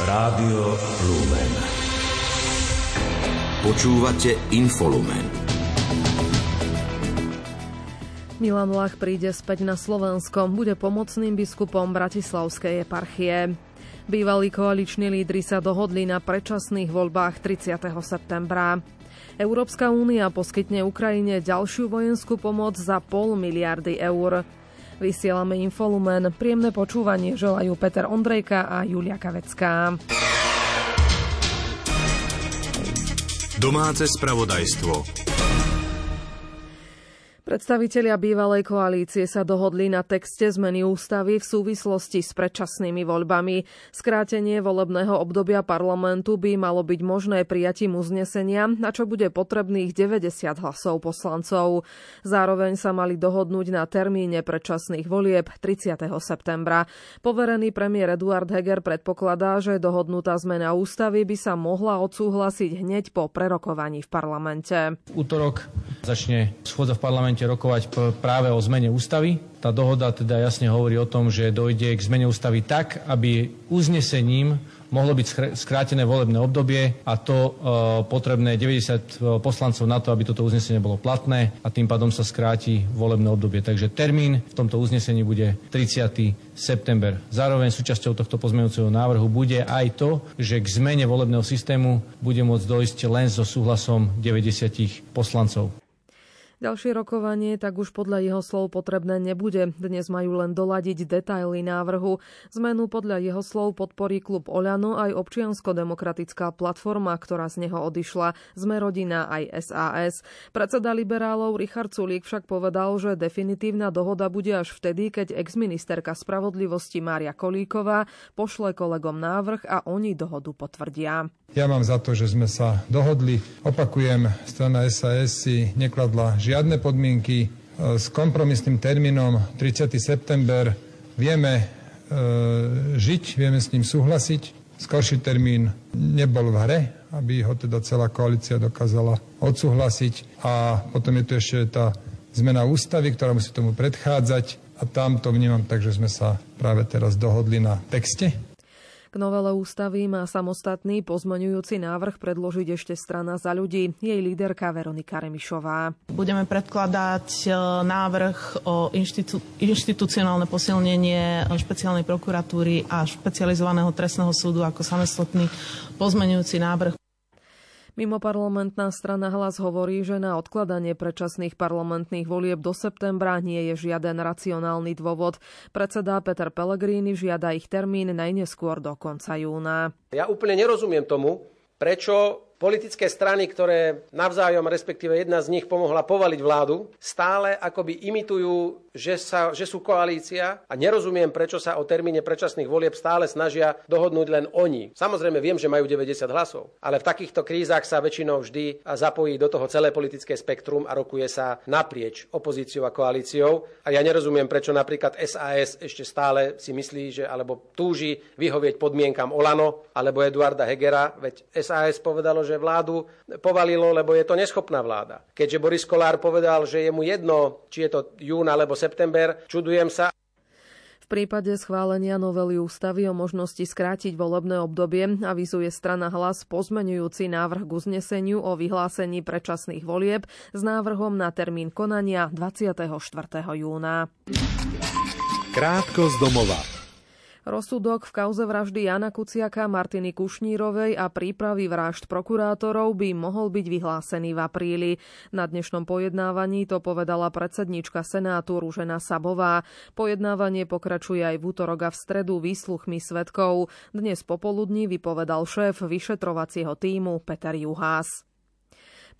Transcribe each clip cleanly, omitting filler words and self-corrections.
Rádio Lumen. Počúvate Infolumen. Milan Lach príde späť na Slovensko. Bude pomocným biskupom Bratislavskej eparchie. Bývalí koaliční lídri sa dohodli na predčasných voľbách 30. septembra. Európska únia poskytne Ukrajine ďalšiu vojenskú pomoc za 0,5 miliardy eur. Vysielame Infolumen. Príjemné počúvanie želajú Peter Ondrejka a Julia Kavecká. Domáce spravodajstvo. Predstavitelia bývalej koalície sa dohodli na texte zmeny ústavy v súvislosti s predčasnými voľbami. Skrátenie volebného obdobia parlamentu by malo byť možné prijatím uznesenia, na čo bude potrebných 90 hlasov poslancov. Zároveň sa mali dohodnúť na termíne predčasných volieb 30. septembra. Poverený premiér Eduard Heger predpokladá, že dohodnutá zmena ústavy by sa mohla odsúhlasiť hneď po prerokovaní v parlamente. V útorok začne schôdza v parlamente rokovať práve o zmene ústavy. Tá dohoda teda jasne hovorí o tom, že dojde k zmene ústavy tak, aby uznesením mohlo byť skrátené volebné obdobie a to potrebné 90 poslancov na to, aby toto uznesenie bolo platné a tým pádom sa skráti volebné obdobie. Takže termín v tomto uznesení bude 30. september. Zároveň súčasťou tohto pozmeňujúceho návrhu bude aj to, že k zmene volebného systému bude môcť dojsť len so súhlasom 90 poslancov. Ďalšie rokovanie tak už podľa jeho slov potrebné nebude. Dnes majú len doladiť detaily návrhu. Zmenu podľa jeho slov podporí klub Oľano aj Občiansko-demokratická platforma, ktorá z neho odišla, Sme rodina aj SAS. Predseda liberálov Richard Sulík však povedal, že definitívna dohoda bude až vtedy, keď exministerka spravodlivosti Mária Kolíková pošle kolegom návrh a oni dohodu potvrdia. Ja mám za to, že sme sa dohodli. Opakujem, strana SAS si nekladla žiadne podmienky s kompromisným termínom 30. september. Vieme žiť, vieme s ním súhlasiť. Skorší termín nebol v hre, aby ho teda celá koalícia dokázala odsúhlasiť. A potom je tu ešte tá zmena ústavy, ktorá musí tomu predchádzať. A tam to vnímam tak, že sme sa práve teraz dohodli na texte. K novele ústavy má samostatný pozmeňujúci návrh predložiť ešte Strana za ľudí, jej líderka Veronika Remišová. Budeme predkladať návrh o inštitucionálne posilnenie špeciálnej prokuratúry a špecializovaného trestného súdu ako samostatný pozmeňujúci návrh. Mimoparlamentná strana Hlas hovorí, že na odkladanie predčasných parlamentných volieb do septembra nie je žiaden racionálny dôvod. Predseda Peter Pellegrini žiada ich termín najneskôr do konca júna. Ja úplne nerozumiem tomu, prečo politické strany, ktoré navzájom, respektíve jedna z nich pomohla povaliť vládu, stále akoby imitujú, že sú koalícia a nerozumiem, prečo sa o termíne predčasných volieb stále snažia dohodnúť len oni. Samozrejme viem, že majú 90 hlasov, ale v takýchto krízach sa väčšinou vždy zapojí do toho celé politické spektrum a rokuje sa naprieč opozíciou a koalíciou. A ja nerozumiem, prečo napríklad SAS ešte stále si myslí, že alebo túži vyhovieť podmienkam Olano alebo Eduarda Hegera, veď SAS povedalo, že vládu povalilo, lebo je to neschopná vláda. Keďže Boris Kolár povedal, že je mu jedno, či je to jún alebo september, čudujem sa. V prípade schválenia novely ústavy o možnosti skrátiť volebné obdobie avizuje strana Hlas pozmeňujúci návrh k uzneseniu o vyhlásení predčasných volieb s návrhom na termín konania 24. júna. Krátko z domova. Rozsudok v kauze vraždy Jána Kuciaka, Martiny Kušnírovej a prípravy vražd prokurátorov by mohol byť vyhlásený v apríli. Na dnešnom pojednávaní to povedala predsedníčka Senátu Ružena Sabová. Pojednávanie pokračuje aj v utorok a v stredu výsluchmi svedkov. Dnes popoludní vypovedal šéf vyšetrovacieho tímu Peter Juhás.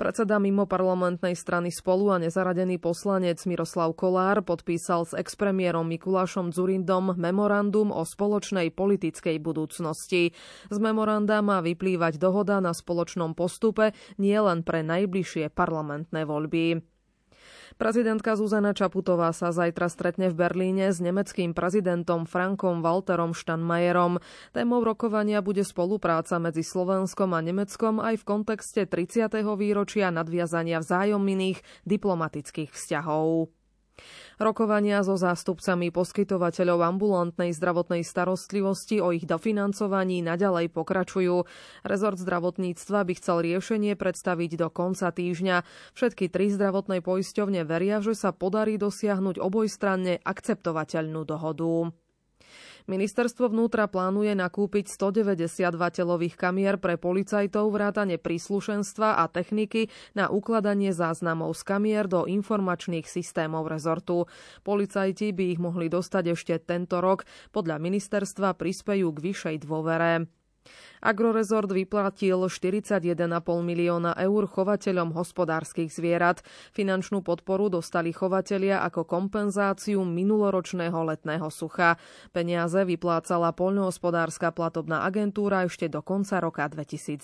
Predseda mimoparlamentnej strany Spolu a nezaradený poslanec Miroslav Kolár podpísal s expremiérom Mikulášom Dzurindom memorandum o spoločnej politickej budúcnosti. Z memoranda má vyplývať dohoda na spoločnom postupe nielen pre najbližšie parlamentné voľby. Prezidentka Zuzana Čaputová sa zajtra stretne v Berlíne s nemeckým prezidentom Frankom Walterom Steinmeierom. Témou rokovania bude spolupráca medzi Slovenskom a Nemeckom aj v kontexte 30. výročia nadviazania vzájomných diplomatických vzťahov. Rokovania so zástupcami poskytovateľov ambulantnej zdravotnej starostlivosti o ich dofinancovaní naďalej pokračujú. Rezort zdravotníctva by chcel riešenie predstaviť do konca týždňa. Všetky tri zdravotné poisťovne veria, že sa podarí dosiahnuť obojstranne akceptovateľnú dohodu. Ministerstvo vnútra plánuje nakúpiť 192 telových kamier pre policajtov vrátane príslušenstva a techniky na ukladanie záznamov z kamier do informačných systémov rezortu. Policajti by ich mohli dostať ešte tento rok. Podľa ministerstva prispejú k vyššej dôvere. Agrorezort vyplatil 41,5 milióna eur chovateľom hospodárskych zvierat. Finančnú podporu dostali chovatelia ako kompenzáciu minuloročného letného sucha. Peniaze vyplácala poľnohospodárska platobná agentúra ešte do konca roka 2022.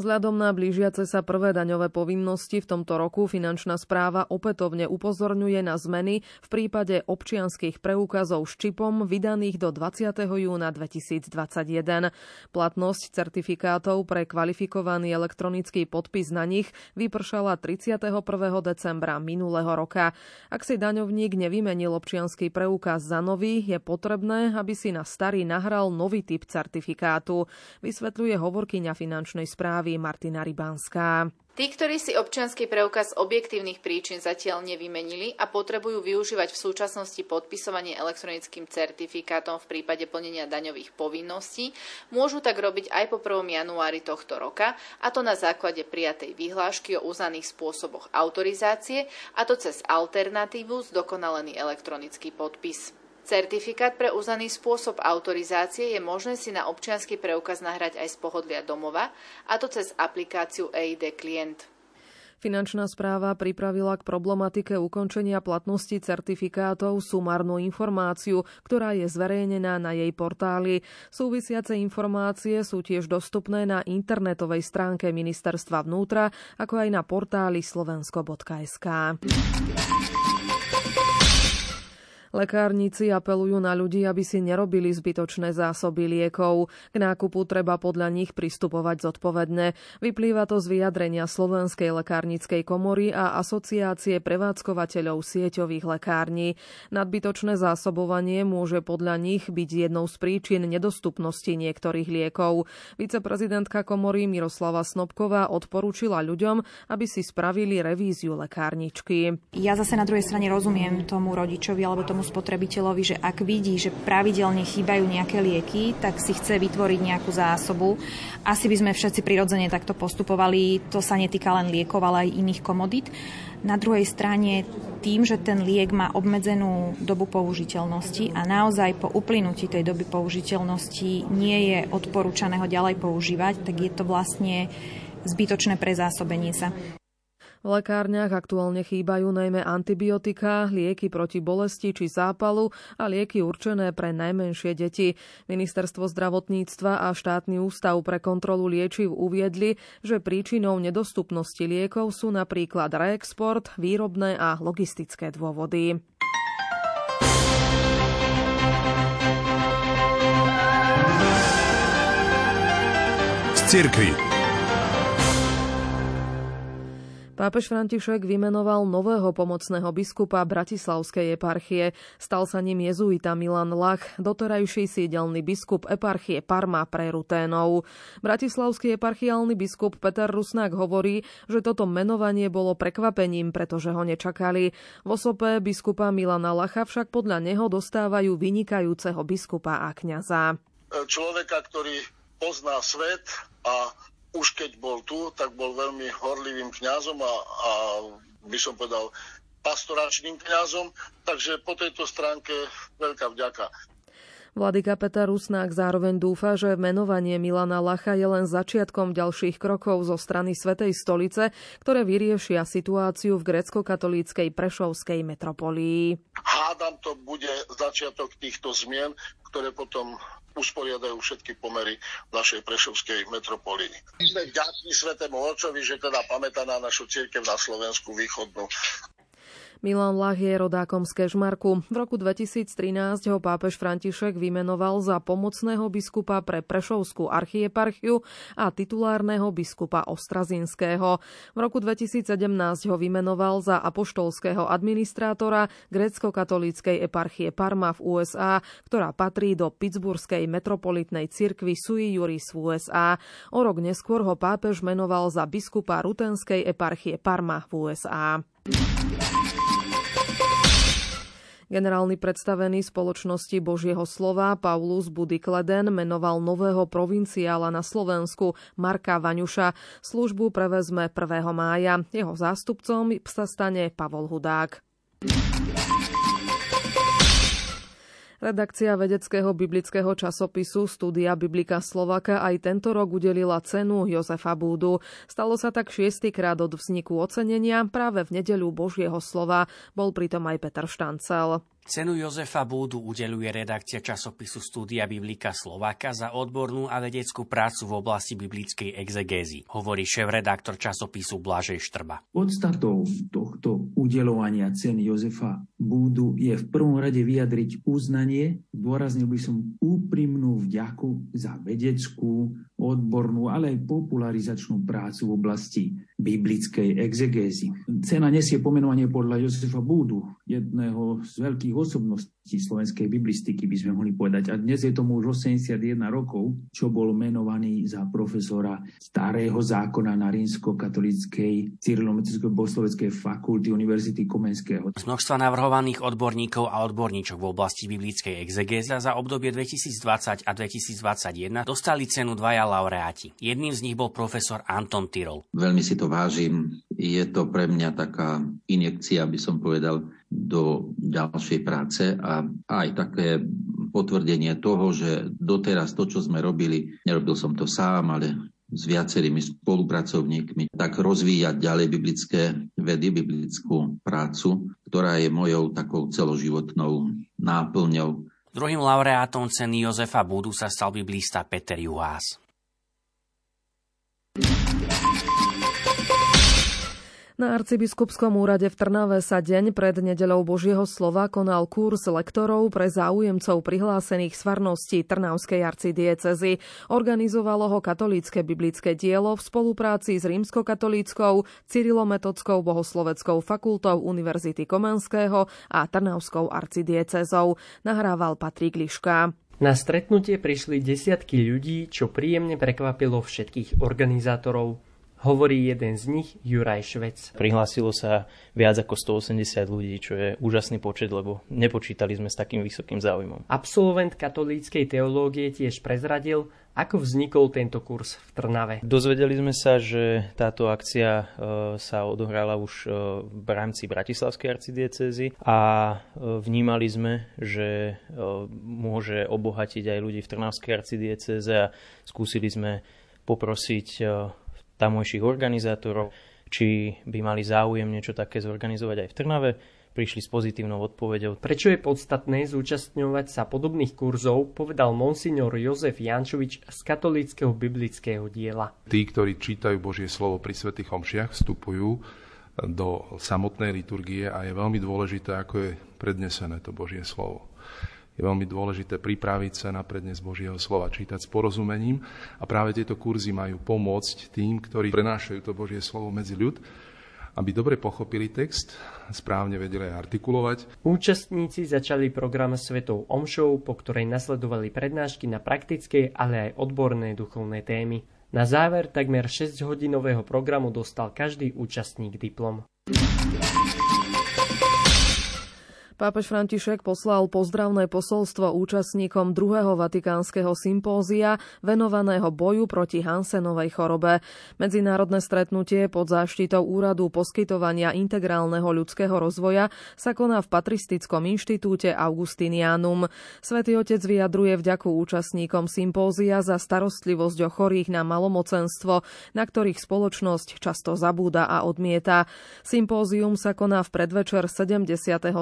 Vzhľadom na blížiace sa prvé daňové povinnosti v tomto roku finančná správa opätovne upozorňuje na zmeny v prípade občianskych preukazov s čipom vydaných do 20. júna 2021. Platnosť certifikátov pre kvalifikovaný elektronický podpis na nich vypršala 31. decembra minulého roka. Ak si daňovník nevymenil občiansky preukaz za nový, je potrebné, aby si na starý nahral nový typ certifikátu, vysvetľuje hovorkyňa finančnej správy Martina Rybánska. Tí, ktorí si občiansky preukaz objektívnych príčin zatiaľ nevymenili a potrebujú využívať v súčasnosti podpisovanie elektronickým certifikátom v prípade plnenia daňových povinností, môžu tak robiť aj po 1. januári tohto roka, a to na základe prijatej vyhlášky o uznaných spôsoboch autorizácie, a to cez alternatívu zdokonalený elektronický podpis. Certifikát pre uznaný spôsob autorizácie je možné si na občiansky preukaz nahrať aj z pohodlia domova, a to cez aplikáciu EID klient. Finančná správa pripravila k problematike ukončenia platnosti certifikátov sumárnu informáciu, ktorá je zverejnená na jej portáli. Súvisiace informácie sú tiež dostupné na internetovej stránke Ministerstva vnútra, ako aj na portáli slovensko.sk. Lekárnici apelujú na ľudí, aby si nerobili zbytočné zásoby liekov. K nákupu treba podľa nich pristupovať zodpovedne. Vyplýva to z vyjadrenia Slovenskej lekárnickej komory a Asociácie prevádzkovateľov sieťových lekární. Nadbytočné zásobovanie môže podľa nich byť jednou z príčin nedostupnosti niektorých liekov. Viceprezidentka komory Miroslava Snobková odporúčila ľuďom, aby si spravili revíziu lekárničky. Ja zase na druhej strane rozumiem tomu rodičovi alebo tomu spotrebiteľovi, že ak vidí, že pravidelne chýbajú nejaké lieky, tak si chce vytvoriť nejakú zásobu. Asi by sme všetci prirodzene takto postupovali, to sa netýka len liekov, ale aj iných komodít. Na druhej strane, tým, že ten liek má obmedzenú dobu použiteľnosti a naozaj po uplynutí tej doby použiteľnosti nie je odporúčané ho ďalej používať, tak je to vlastne zbytočné prezásobenie sa. V lekárniach aktuálne chýbajú najmä antibiotiká, lieky proti bolesti či zápalu a lieky určené pre najmenšie deti. Ministerstvo zdravotníctva a Štátny ústav pre kontrolu liečiv uviedli, že príčinou nedostupnosti liekov sú napríklad reexport, výrobné a logistické dôvody. Z cirkvi. Pápež František vymenoval nového pomocného biskupa Bratislavskej eparchie. Stal sa ním jezuita Milan Lach, doterajší sídelný biskup eparchie Parma pre Ruténov. Bratislavský eparchiálny biskup Peter Rusnák hovorí, že toto menovanie bolo prekvapením, pretože ho nečakali. V osobe biskupa Milana Lacha však podľa neho dostávajú vynikajúceho biskupa a kňaza. Človeka, ktorý pozná svet a už keď bol tu, tak bol veľmi horlivým kňazom a by som povedal pastoračným kňazom, takže po tejto stránke veľká vďaka. Vladyka Peter Rusnák zároveň dúfa, že menovanie Milana Lacha je len začiatkom ďalších krokov zo strany Svätej stolice, ktoré vyriešia situáciu v grécko-katolíckej prešovskej metropolii. Hádam, to bude začiatok týchto zmien, ktoré potom usporiadajú všetky pomery v našej prešovskej metropolii. Sme vďační Svätému Otcovi, že teda pamätá na našu cirkev na Slovensku východnú. Milan Lach je rodákom z Kežmarku. V roku 2013 ho pápež František vymenoval za pomocného biskupa pre Prešovskú archieparchiu a titulárneho biskupa Ostrazinského. V roku 2017 ho vymenoval za apoštolského administrátora grécko-katolíckej eparchie Parma v USA, ktorá patrí do Pittsburghskej metropolitnej cirkvi Sui Juris v USA. O rok neskôr ho pápež menoval za biskupa rutenskej eparchie Parma v USA. Generálny predstavený spoločnosti Božieho slova Paulus Budy Kleden menoval nového provinciála na Slovensku Marka Vaňuša. Službu prevezme 1. mája. Jeho zástupcom sa stane Pavol Hudák. Redakcia vedeckého biblického časopisu Studia Biblika Slovaka aj tento rok udelila cenu Jozefa Búdu. Stalo sa tak 6-krát od vzniku ocenenia, práve v nedeľu Božieho slova. Bol pritom aj Peter Štancel. Cenu Jozefa Búdu udeľuje redakcia časopisu Studia Biblika Slovaka za odbornú a vedeckú prácu v oblasti biblickej exegézy, hovorí šéf-redaktor časopisu Blažej Štrba. Podstatou tohto udeľovania ceny Jozefa Búdu je v prvom rade vyjadriť uznanie, dôraznil by som úprimnú vďaku za vedeckú, odbornú, ale aj popularizačnú prácu v oblasti biblickej exegézy. Cena nesie pomenovanie podľa Jozefa Búdu, jedného z veľkých osobností slovenskej biblistiky, by sme mohli povedať. A dnes je tomu už 81 rokov, čo bol menovaný za profesora Starého zákona na Rímskokatolíckej cyrilometickej bohosloveckej fakulty Univerzity Komenského. Z množstva navrhovaných odborníkov a odborníčok v oblasti biblickej exegézy za obdobie 2020 a 2021 dostali cenu dvaja laureáti. Jedným z nich bol profesor Anton Tyrol. Veľmi si to vážim. Je to pre mňa taká injekcia, by som povedal, do ďalšej práce a aj také potvrdenie toho, že doteraz to, čo sme robili, nerobil som to sám, ale s viacerými spolupracovníkmi, tak rozvíjať ďalej biblické vedy, biblickú prácu, ktorá je mojou takou celoživotnou náplňou. Druhým laureátom ceny Jozefa Búdu sa stal biblista Peter Juhás. Na arcibiskupskom úrade v Trnave sa deň pred nedeľou Božieho slova konal kurz lektorov pre záujemcov prihlásených z farnosti Trnavskej arcidiecezy. Organizovalo ho Katolícke biblické dielo v spolupráci s Rímskokatolíckou, Cyrilometodskou bohosloveckou fakultou Univerzity Komenského a Trnavskou arcidiecezou. Nahrával Patrik Liška. Na stretnutie prišli desiatky ľudí, čo príjemne prekvapilo všetkých organizátorov. Hovorí jeden z nich, Juraj Švec. Prihlásilo sa viac ako 180 ľudí, čo je úžasný počet, lebo nepočítali sme s takým vysokým záujmom. Absolvent katolíckej teológie tiež prezradil, ako vznikol tento kurz v Trnave. Dozvedeli sme sa, že táto akcia sa odohrala už v rámci Bratislavskej arcidiecézy a vnímali sme, že môže obohatiť aj ľudí v Trnavskej arcidiecéze a skúsili sme poprosiť tamojších organizátorov, či by mali záujem niečo také zorganizovať aj v Trnave, prišli s pozitívnou odpoveďou. Prečo je podstatné zúčastňovať sa podobných kurzov, povedal monsignor Jozef Jančovič z Katolíckeho biblického diela. Tí, ktorí čítajú Božie slovo pri svätých omšiach, vstupujú do samotnej liturgie a je veľmi dôležité, ako je prednesené to Božie slovo. Je veľmi dôležité pripraviť sa na prednes Božieho slova, čítať s porozumením a práve tieto kurzy majú pomôcť tým, ktorí prenášajú to Božie slovo medzi ľud, aby dobre pochopili text, správne vedeli artikulovať. Účastníci začali program Svetou omšou, po ktorej nasledovali prednášky na praktické, ale aj odborné duchovné témy. Na záver takmer 6-hodinového programu dostal každý účastník diplom. Pápež František poslal pozdravné posolstvo účastníkom druhého vatikánskeho sympózia venovaného boju proti Hansenovej chorobe. Medzinárodné stretnutie pod záštitou Úradu poskytovania integrálneho ľudského rozvoja sa koná v Patristickom inštitúte Augustinianum. Svätý Otec vyjadruje vďaku účastníkom sympózia za starostlivosť o chorých na malomocenstvo, na ktorých spoločnosť často zabúda a odmieta. Sympózium sa koná v predvečer 70.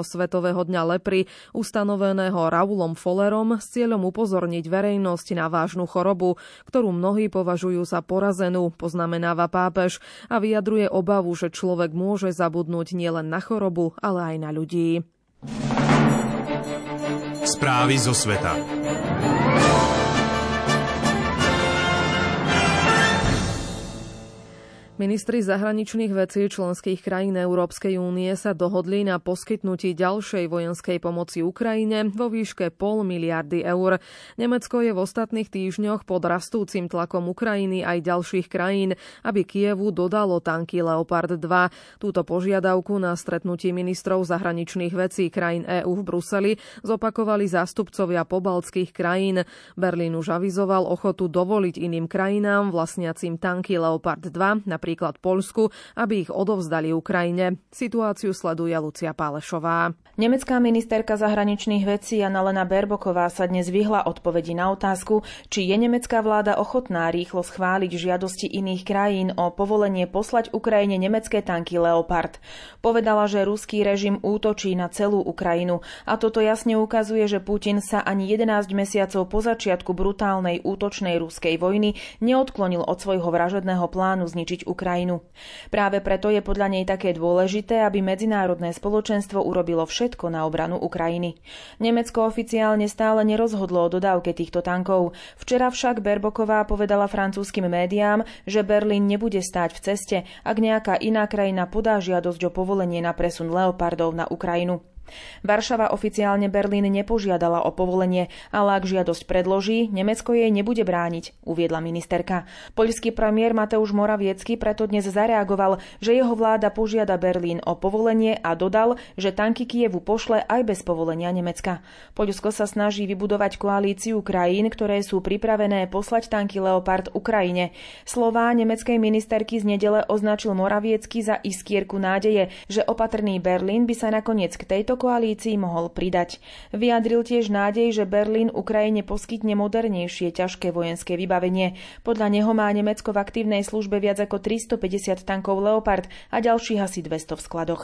svetového Svetového dňa lepry, ustanoveného Raulom Follerom s cieľom upozorniť verejnosť na vážnu chorobu, ktorú mnohí považujú za porazenú, poznamenáva pápež a vyjadruje obavu, že človek môže zabudnúť nielen na chorobu, ale aj na ľudí. Správy zo sveta. Ministri zahraničných vecí členských krajín Európskej únie sa dohodli na poskytnutí ďalšej vojenskej pomoci Ukrajine vo výške 0,5 miliardy eur. Nemecko je v ostatných týždňoch pod rastúcim tlakom Ukrajiny aj ďalších krajín, aby Kyjevu dodalo tanky Leopard 2. Túto požiadavku na stretnutí ministrov zahraničných vecí krajín EÚ v Bruseli zopakovali zástupcovia pobaltských krajín. Berlín už avizoval ochotu dovoliť iným krajinám vlastniacim tanky Leopard 2, napríklad Poľsku, aby ich odovzdali Ukrajine. Situáciu sleduje Lucia Pálešová. Nemecká ministerka zahraničných vecí Annalena Baerbocková sa dnes vyhla odpovedi na otázku, či je nemecká vláda ochotná rýchlo schváliť žiadosti iných krajín o povolenie poslať Ukrajine nemecké tanky Leopard. Povedala, že ruský režim útočí na celú Ukrajinu a toto jasne ukazuje, že Putin sa ani 11 mesiacov po začiatku brutálnej útočnej ruskej vojny neodklonil od svojho vražedného plánu zničiť Ukrajinu. Práve preto je podľa nej také dôležité, aby medzinárodné spoločenstvo urobilo všetko na obranu Ukrajiny. Nemecko oficiálne stále nerozhodlo o dodávke týchto tankov. Včera však Baerbocková povedala francúzskym médiám, že Berlín nebude stáť v ceste, ak nejaká iná krajina podá žiadosť o povolenie na presun Leopardov na Ukrajinu. Varšava oficiálne Berlín nepožiadala o povolenie, ale ak žiadosť predloží, Nemecko jej nebude brániť, uviedla ministerka. Poľský premiér Mateusz Morawiecký preto dnes zareagoval, že jeho vláda požiada Berlín o povolenie a dodal, že tanky Kyjevu pošle aj bez povolenia Nemecka. Poľsko sa snaží vybudovať koalíciu krajín, ktoré sú pripravené poslať tanky Leopard Ukrajine. Slová nemeckej ministerky z nedele označil Morawiecký za iskierku nádeje, že opatrný Berlín by sa nakoniec k tejto koalícii mohol pridať. Vyjadril tiež nádej, že Berlín Ukrajine poskytne modernejšie ťažké vojenské vybavenie. Podľa neho má Nemecko v aktívnej službe viac ako 350 tankov Leopard a ďalších asi 200 v skladoch.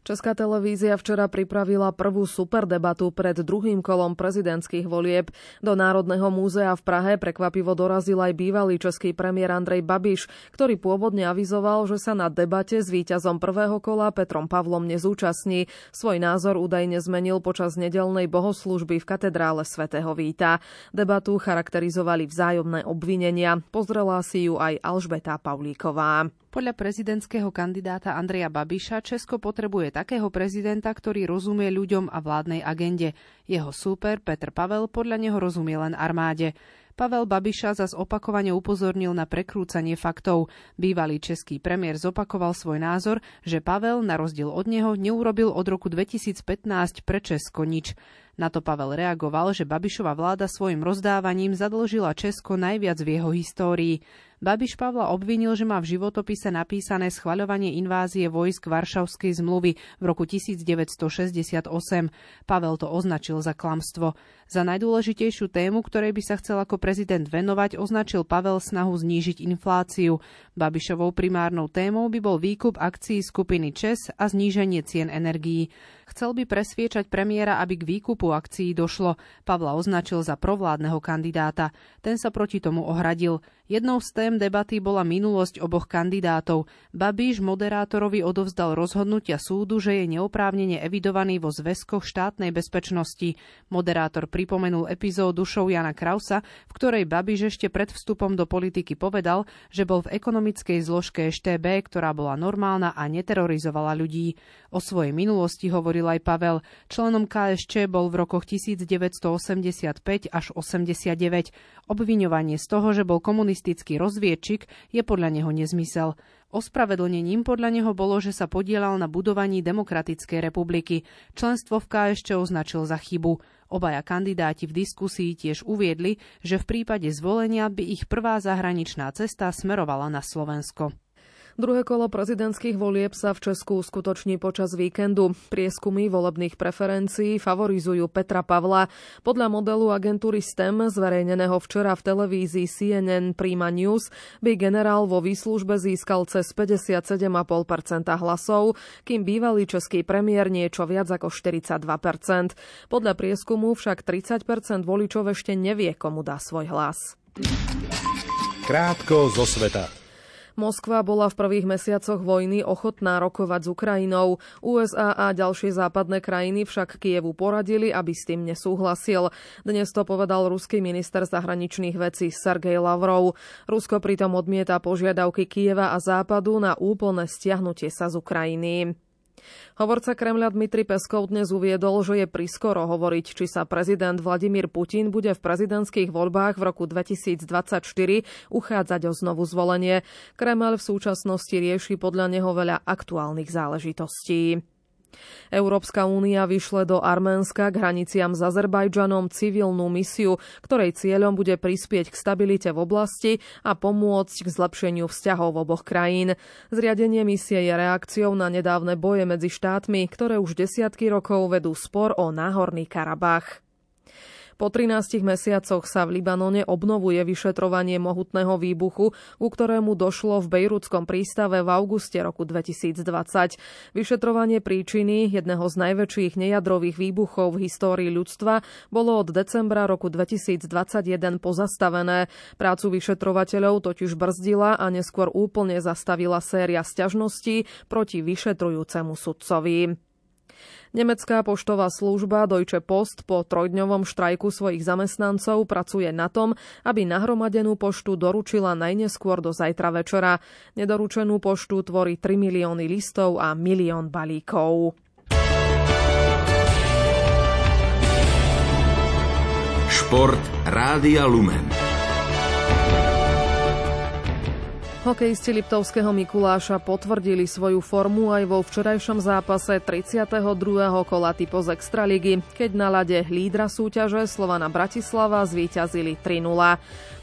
Česká televízia včera pripravila prvú superdebatu pred druhým kolom prezidentských volieb. Do Národného múzea v Prahe prekvapivo dorazil aj bývalý český premiér Andrej Babiš, ktorý pôvodne avizoval, že sa na debate s víťazom prvého kola Petrom Pavlom nezúčastní. Svoj názor údajne zmenil počas nedeľnej bohoslúžby v katedrále svätého Víta. Debatu charakterizovali vzájomné obvinenia. Pozrela si ju aj Alžbeta Paulíková. Podľa prezidentského kandidáta Andreja Babiša Česko potrebuje takého prezidenta, ktorý rozumie ľuďom a vládnej agende. Jeho súper Petr Pavel podľa neho rozumie len armáde. Pavel Babiša zas opakovane upozornil na prekrúcanie faktov. Bývalý český premiér zopakoval svoj názor, že Pavel, na rozdiel od neho, neurobil od roku 2015 pre Česko nič. Na to Pavel reagoval, že Babišova vláda svojim rozdávaním zadlžila Česko najviac v jeho histórii. Babiš Pavla obvinil, že má v životopise napísané schvaľovanie invázie vojsk Varšavskej zmluvy v roku 1968. Pavel to označil za klamstvo. Za najdôležitejšiu tému, ktorej by sa chcel ako prezident venovať, označil Pavel snahu znížiť infláciu. Babišovou primárnou témou by bol výkup akcií skupiny ČEZ a zníženie cien energií. Chcel by presviečať premiéra, aby k výkupu akcií došlo. Pavla označil za provládneho kandidáta. Ten sa proti tomu ohradil. Jednou z tém debaty bola minulosť oboch kandidátov. Babiš moderátorovi odovzdal rozhodnutia súdu, že je neoprávnene evidovaný vo zväzkoch štátnej bezpečnosti. Moderátor pripomenul epizódu show Jana Krausa, v ktorej Babiš ešte pred vstupom do politiky povedal, že bol v ekonomickej zložke ŠtB, ktorá bola normálna a neterorizovala ľudí. O svojej minulosti hovoril aj Pavel. Členom KSČ bol v rokoch 1985 až 89. Obviňovanie z toho, že bol komunistický rozviedčik, je podľa neho nezmysel. Ospravedlnením podľa neho bolo, že sa podieľal na budovaní Demokratickej republiky. Členstvo v KSČ označil za chybu. Obaja kandidáti v diskusii tiež uviedli, že v prípade zvolenia by ich prvá zahraničná cesta smerovala na Slovensko. Druhé kolo prezidentských volieb sa v Česku uskutoční počas víkendu. Prieskumy volebných preferencií favorizujú Petra Pavla. Podľa modelu agentúry STEM, zverejneného včera v televízii CNN Prima News, by generál vo výslužbe získal cez 57,5% hlasov, kým bývalý český premiér niečo viac ako 42%. Podľa prieskumu však 30% voličov ešte nevie, komu dá svoj hlas. Krátko zo sveta. Moskva bola v prvých mesiacoch vojny ochotná rokovať s Ukrajinou. USA a ďalšie západné krajiny však Kyjevu poradili, aby s tým nesúhlasil. Dnes to povedal ruský minister zahraničných vecí Sergej Lavrov. Rusko pritom odmieta požiadavky Kyjeva a Západu na úplné stiahnutie sa z Ukrajiny. Hovorca Kremľa Dmitri Peskov dnes uviedol, že je priskoro hovoriť, či sa prezident Vladimír Putin bude v prezidentských voľbách v roku 2024 uchádzať o znovu zvolenie. Kremľ v súčasnosti rieši podľa neho veľa aktuálnych záležitostí. Európska únia vyšle do Arménska k hraniciam s Azerbajdžanom civilnú misiu, ktorej cieľom bude prispieť k stabilite v oblasti a pomôcť k zlepšeniu vzťahov oboch krajín. Zriadenie misie je reakciou na nedávne boje medzi štátmi, ktoré už desiatky rokov vedú spor o Náhorný Karabach. Po 13 mesiacoch sa v Libanone obnovuje vyšetrovanie mohutného výbuchu, ku ktorému došlo v bejrútskom prístave v auguste roku 2020. Vyšetrovanie príčiny jedného z najväčších nejadrových výbuchov v histórii ľudstva bolo od decembra roku 2021 pozastavené. Prácu vyšetrovateľov totiž brzdila a neskôr úplne zastavila séria sťažností proti vyšetrujúcemu sudcovi. Nemecká poštová služba Deutsche Post po trojdňovom štrajku svojich zamestnancov pracuje na tom, aby nahromadenú poštu doručila najneskôr do zajtra večera. Nedoručenú poštu tvorí 3 milióny listov a milión balíkov. Šport Rádia Lumen. Hokejisti Liptovského Mikuláša potvrdili svoju formu aj vo včerajšom zápase 32. kola Tipos Extraligy, keď na ľade lídra súťaže Slovana Bratislava zvíťazili 3-0.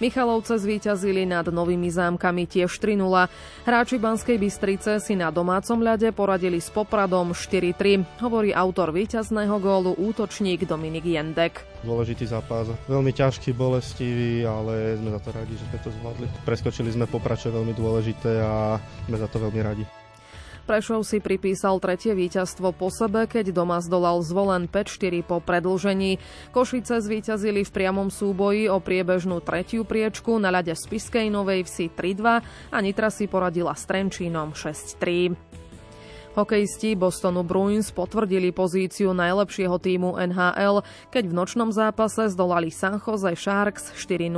Michalovce zvíťazili nad Novými Zámkami tiež 3-0. Hráči Banskej Bystrice si na domácom ľade poradili s Popradom 4-3, hovorí autor víťazného gólu útočník Dominik Jendek. Dôležitý zápas, veľmi ťažký, bolestivý, ale sme za to radi, že sme to zvládli. Preskočili sme Poprad, čo je veľmi dôležité a sme za to veľmi radi. Prešov si pripísal tretie víťazstvo po sebe, keď doma zdolal Zvolen 5-4 po predĺžení. Košice zvíťazili v priamom súboji o priebežnú tretiu priečku na ľade Spišskej Novej Vsi 3-2 a Nitra si poradila s Trenčínom 6-3. Hokejisti Bostonu Bruins potvrdili pozíciu najlepšieho tímu NHL, keď v nočnom zápase zdolali San Jose Sharks 4-0.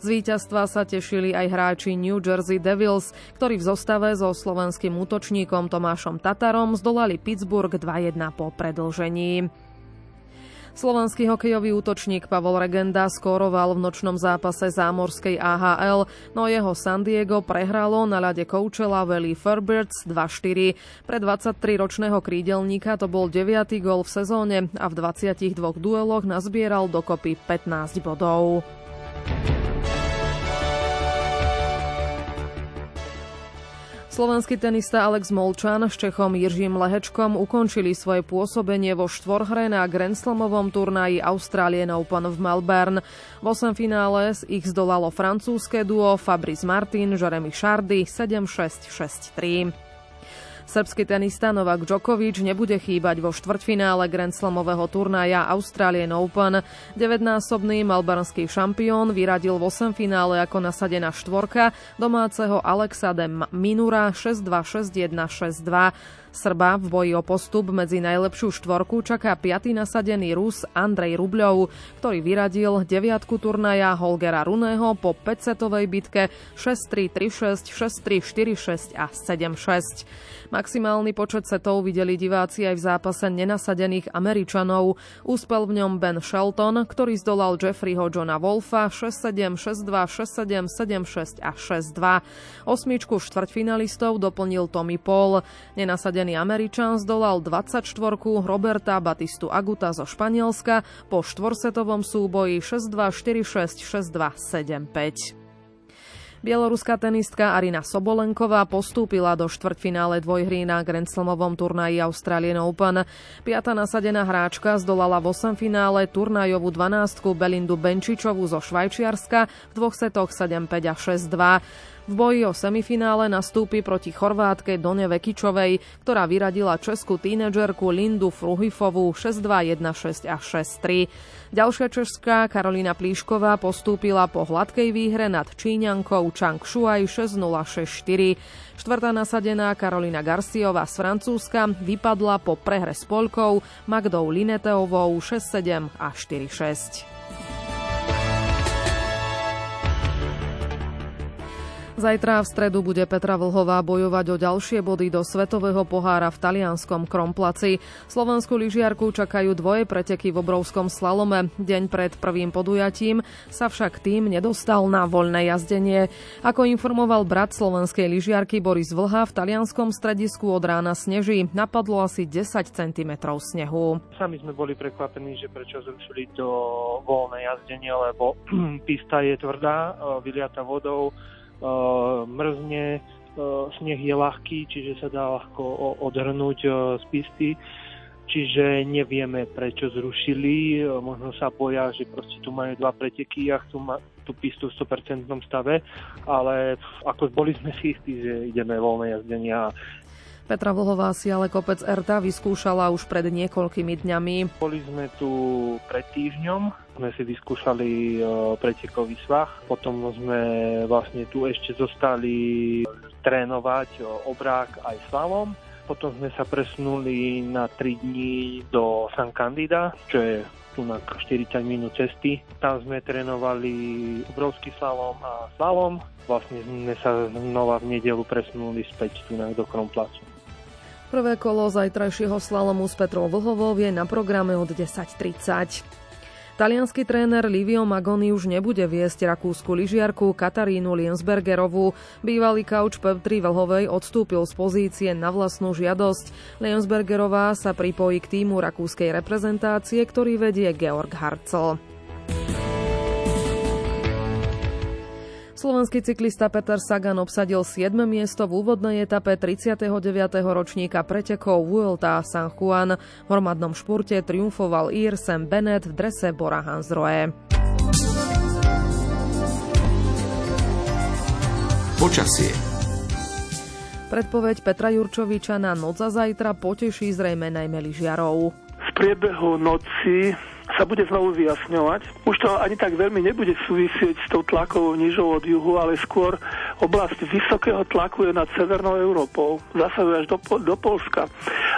Z víťazstva sa tešili aj hráči New Jersey Devils, ktorí v zostave so slovenským útočníkom Tomášom Tatarom zdolali Pittsburgh 2-1 po predĺžení. Slovenský hokejový útočník Pavol Regenda skóroval v nočnom zápase zámorskej AHL, no jeho San Diego prehralo na ľade Coachella Valley Firebirds 2-4. Pre 23-ročného krídelníka to bol 9. gól v sezóne a v 22 dueloch nazbieral dokopy 15 bodov. Slovenský tenista Alex Molčan s Čechom Jiřím Lehečkom ukončili svoje pôsobenie vo štvorhre na Grand Slamovom turnaji Australian Open v Melbourne. V osemfinále ich zdolalo francúzske duo Fabrice Martin, Jeremy Chardy 7-6, 6-3. Srbský tenista Novak Djokovič nebude chýbať vo štvrťfinále Grand Slamového turnaja Australian Open. 9-násobný melbourneský šampión vyradil v osemfinále ako nasadená štvorka domáceho Alexa de Minura 6-2, 6-1, 6-2. Srba v boji o postup medzi najlepšiu štvorku čaká 5. nasadený Rus Andrej Rubľov, ktorý vyradil 9. turnaja Holgera Runého po 5-setovej bitke 6-3, 3-6, 6-3, 4-6 a 7-6. Maximálny počet setov videli diváci aj v zápase nenasadených Američanov. Úspel v ňom Ben Shelton, ktorý zdolal Jeffreyho Johna Wolfa 6-7, 6-2, 6-7, 7-6 a 6-2. Osmičku štvrťfinalistov doplnil Tommy Paul. Nenasadený Američan zdolal 24-ku Roberta Batistu Aguta zo Španielska po štvorsetovom súboji 6-2, 4-6, 6-2, 7-5. Bieloruská tenistka Arina Sobolenková postúpila do štvrťfinále dvojhry na Grand Slamovom turnaji Australian Open. 5. nasadená hráčka zdolala v osemfinále turnajovú 12-ku Belindu Benčičovú zo Švajčiarska v dvoch setoch 7-5 a 6-2. V boji o semifinále nastúpi proti Chorvátke Done Vekičovej, ktorá vyradila českú tínedžerku Lindu Fruhifovú 6-2, 1-6 a 6-3. Ďalšia Česká Karolína Plíšková postúpila po hladkej výhre nad Číňankou Chang Shuai 6-0, 6-4. Štvrtá nasadená Karolína Garciová z Francúzska vypadla po prehre s Poľkou Magdou Lineteovou 6-7 a 4-6. Zajtra v stredu bude Petra Vlhová bojovať o ďalšie body do Svetového pohára v talianskom Kromplaci. Slovenskú lyžiarku čakajú dvoje preteky v obrovskom slalome. Deň pred prvým podujatím sa však tým nedostal na voľné jazdenie. Ako informoval brat slovenskej lyžiarky Boris Vlha, v talianskom stredisku od rána sneží. Napadlo asi 10 cm snehu. Sami sme boli prekvapení, že prečo zrušili to voľné jazdenie, lebo pista je tvrdá, vyliata vodou, mrzne, sneh je ľahký, čiže sa dá ľahko odhrnúť z pisty, čiže nevieme, prečo zrušili, možno sa boja, že proste tu majú dva preteky a chcú tú pistu v 100% stave, ale ako boli sme si istí, že ideme voľné jazdenia. Petra Vlhová si ale kopec Erta vyskúšala už pred niekoľkými dňami. Boli sme tu pred týždňom, sme si vyskúšali pretekový svah, potom sme vlastne tu ešte zostali trénovať obrák aj slalom, potom sme sa presunuli na 3 dní do San Candida, čo je tu na 40 minút cesty. Tam sme trénovali obrovský slalom a slalom. Vlastne sme sa znova v nedelu presunuli späť tu na do Kromplacu. Prvé kolo zajtrajšieho slalomu s Petrou Vlhovou je na programe od 10:30. Taliansky tréner Livio Magoni už nebude viesť rakúsku lyžiarku Katarínu Liensbergerovú. Bývalý kauč Petry Vlhovej odstúpil z pozície na vlastnú žiadosť. Liensbergerová sa pripojí k týmu rakúskej reprezentácie, ktorý vedie Georg Harcl. Slovenský cyklista Peter Sagan obsadil 7. miesto v úvodnej etape 39. ročníka pretekov Vuelta a San Juan. V hromadnom špurte triumfoval Ír Sam Bennett v drese Bora Hansgrohe. Počasie. Predpoveď Petra Jurčoviča na noc a zajtra poteší zrejme najmä lyžiarov. V priebehu noci sa bude znovu vyjasňovať. Už to ani tak veľmi nebude súvisieť s tou tlakovou nižou od juhu, ale skôr oblasť vysokého tlaku je nad severnou Európou. Zasahuje až do Poľska.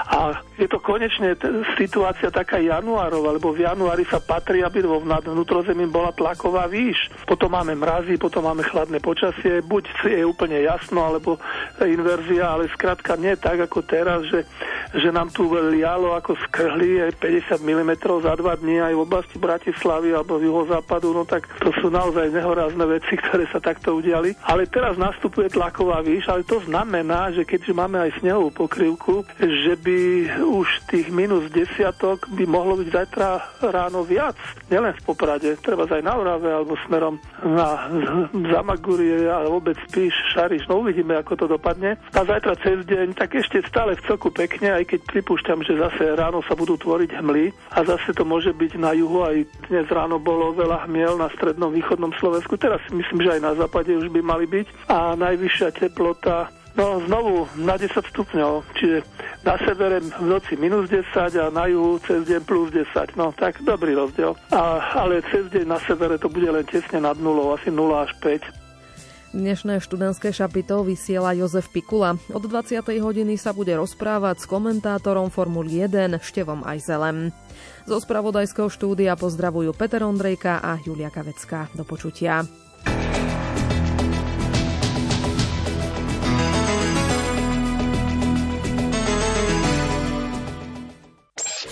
A je to konečne situácia taká januárová, lebo v januári sa patrí, aby nad vnútrozemím bola tlaková výš. Potom máme mrazy, potom máme chladné počasie. Buď je úplne jasno, alebo inverzia, ale skrátka nie tak ako teraz, že nám tu lialo ako z krhly 50 mm za 2 dní aj v oblasti Bratislavy alebo v juhozápadu, no tak to sú naozaj nehorázne veci, ktoré sa takto udiali. Ale teraz nastupuje tlaková výš, ale to znamená, že keďže máme aj snehovú pokrývku, že by už tých minus desiatok by mohlo byť zajtra ráno viac. Nielen v Poprade, treba aj na Orave alebo smerom na Zamagúrie a vôbec Spiš, Šariš, no uvidíme, ako to dopadne. A zajtra cez deň tak ešte stále v celku pekne, aj keď pripúšťam, že zase ráno sa budú tvoriť hmly a zase to môže byť na juhu, aj dnes ráno bolo veľa hmiel na strednom východnom Slovensku, teraz si myslím, že aj na západe už by mali byť a najvyššia teplota no znovu na 10 stupňov, čiže na severe v noci minus 10 a na juhu cez deň plus 10, no tak dobrý rozdiel, ale cez deň na severe to bude len tesne nad nulou, asi 0 až 5. Dnešné študentské šapito vysiela Jozef Pikula. Od 20. hodiny sa bude rozprávať s komentátorom Formuly 1 Števom Ajzelem. Zo spravodajského štúdia pozdravujú Peter Ondrejka a Julia Kavecka. Do počutia.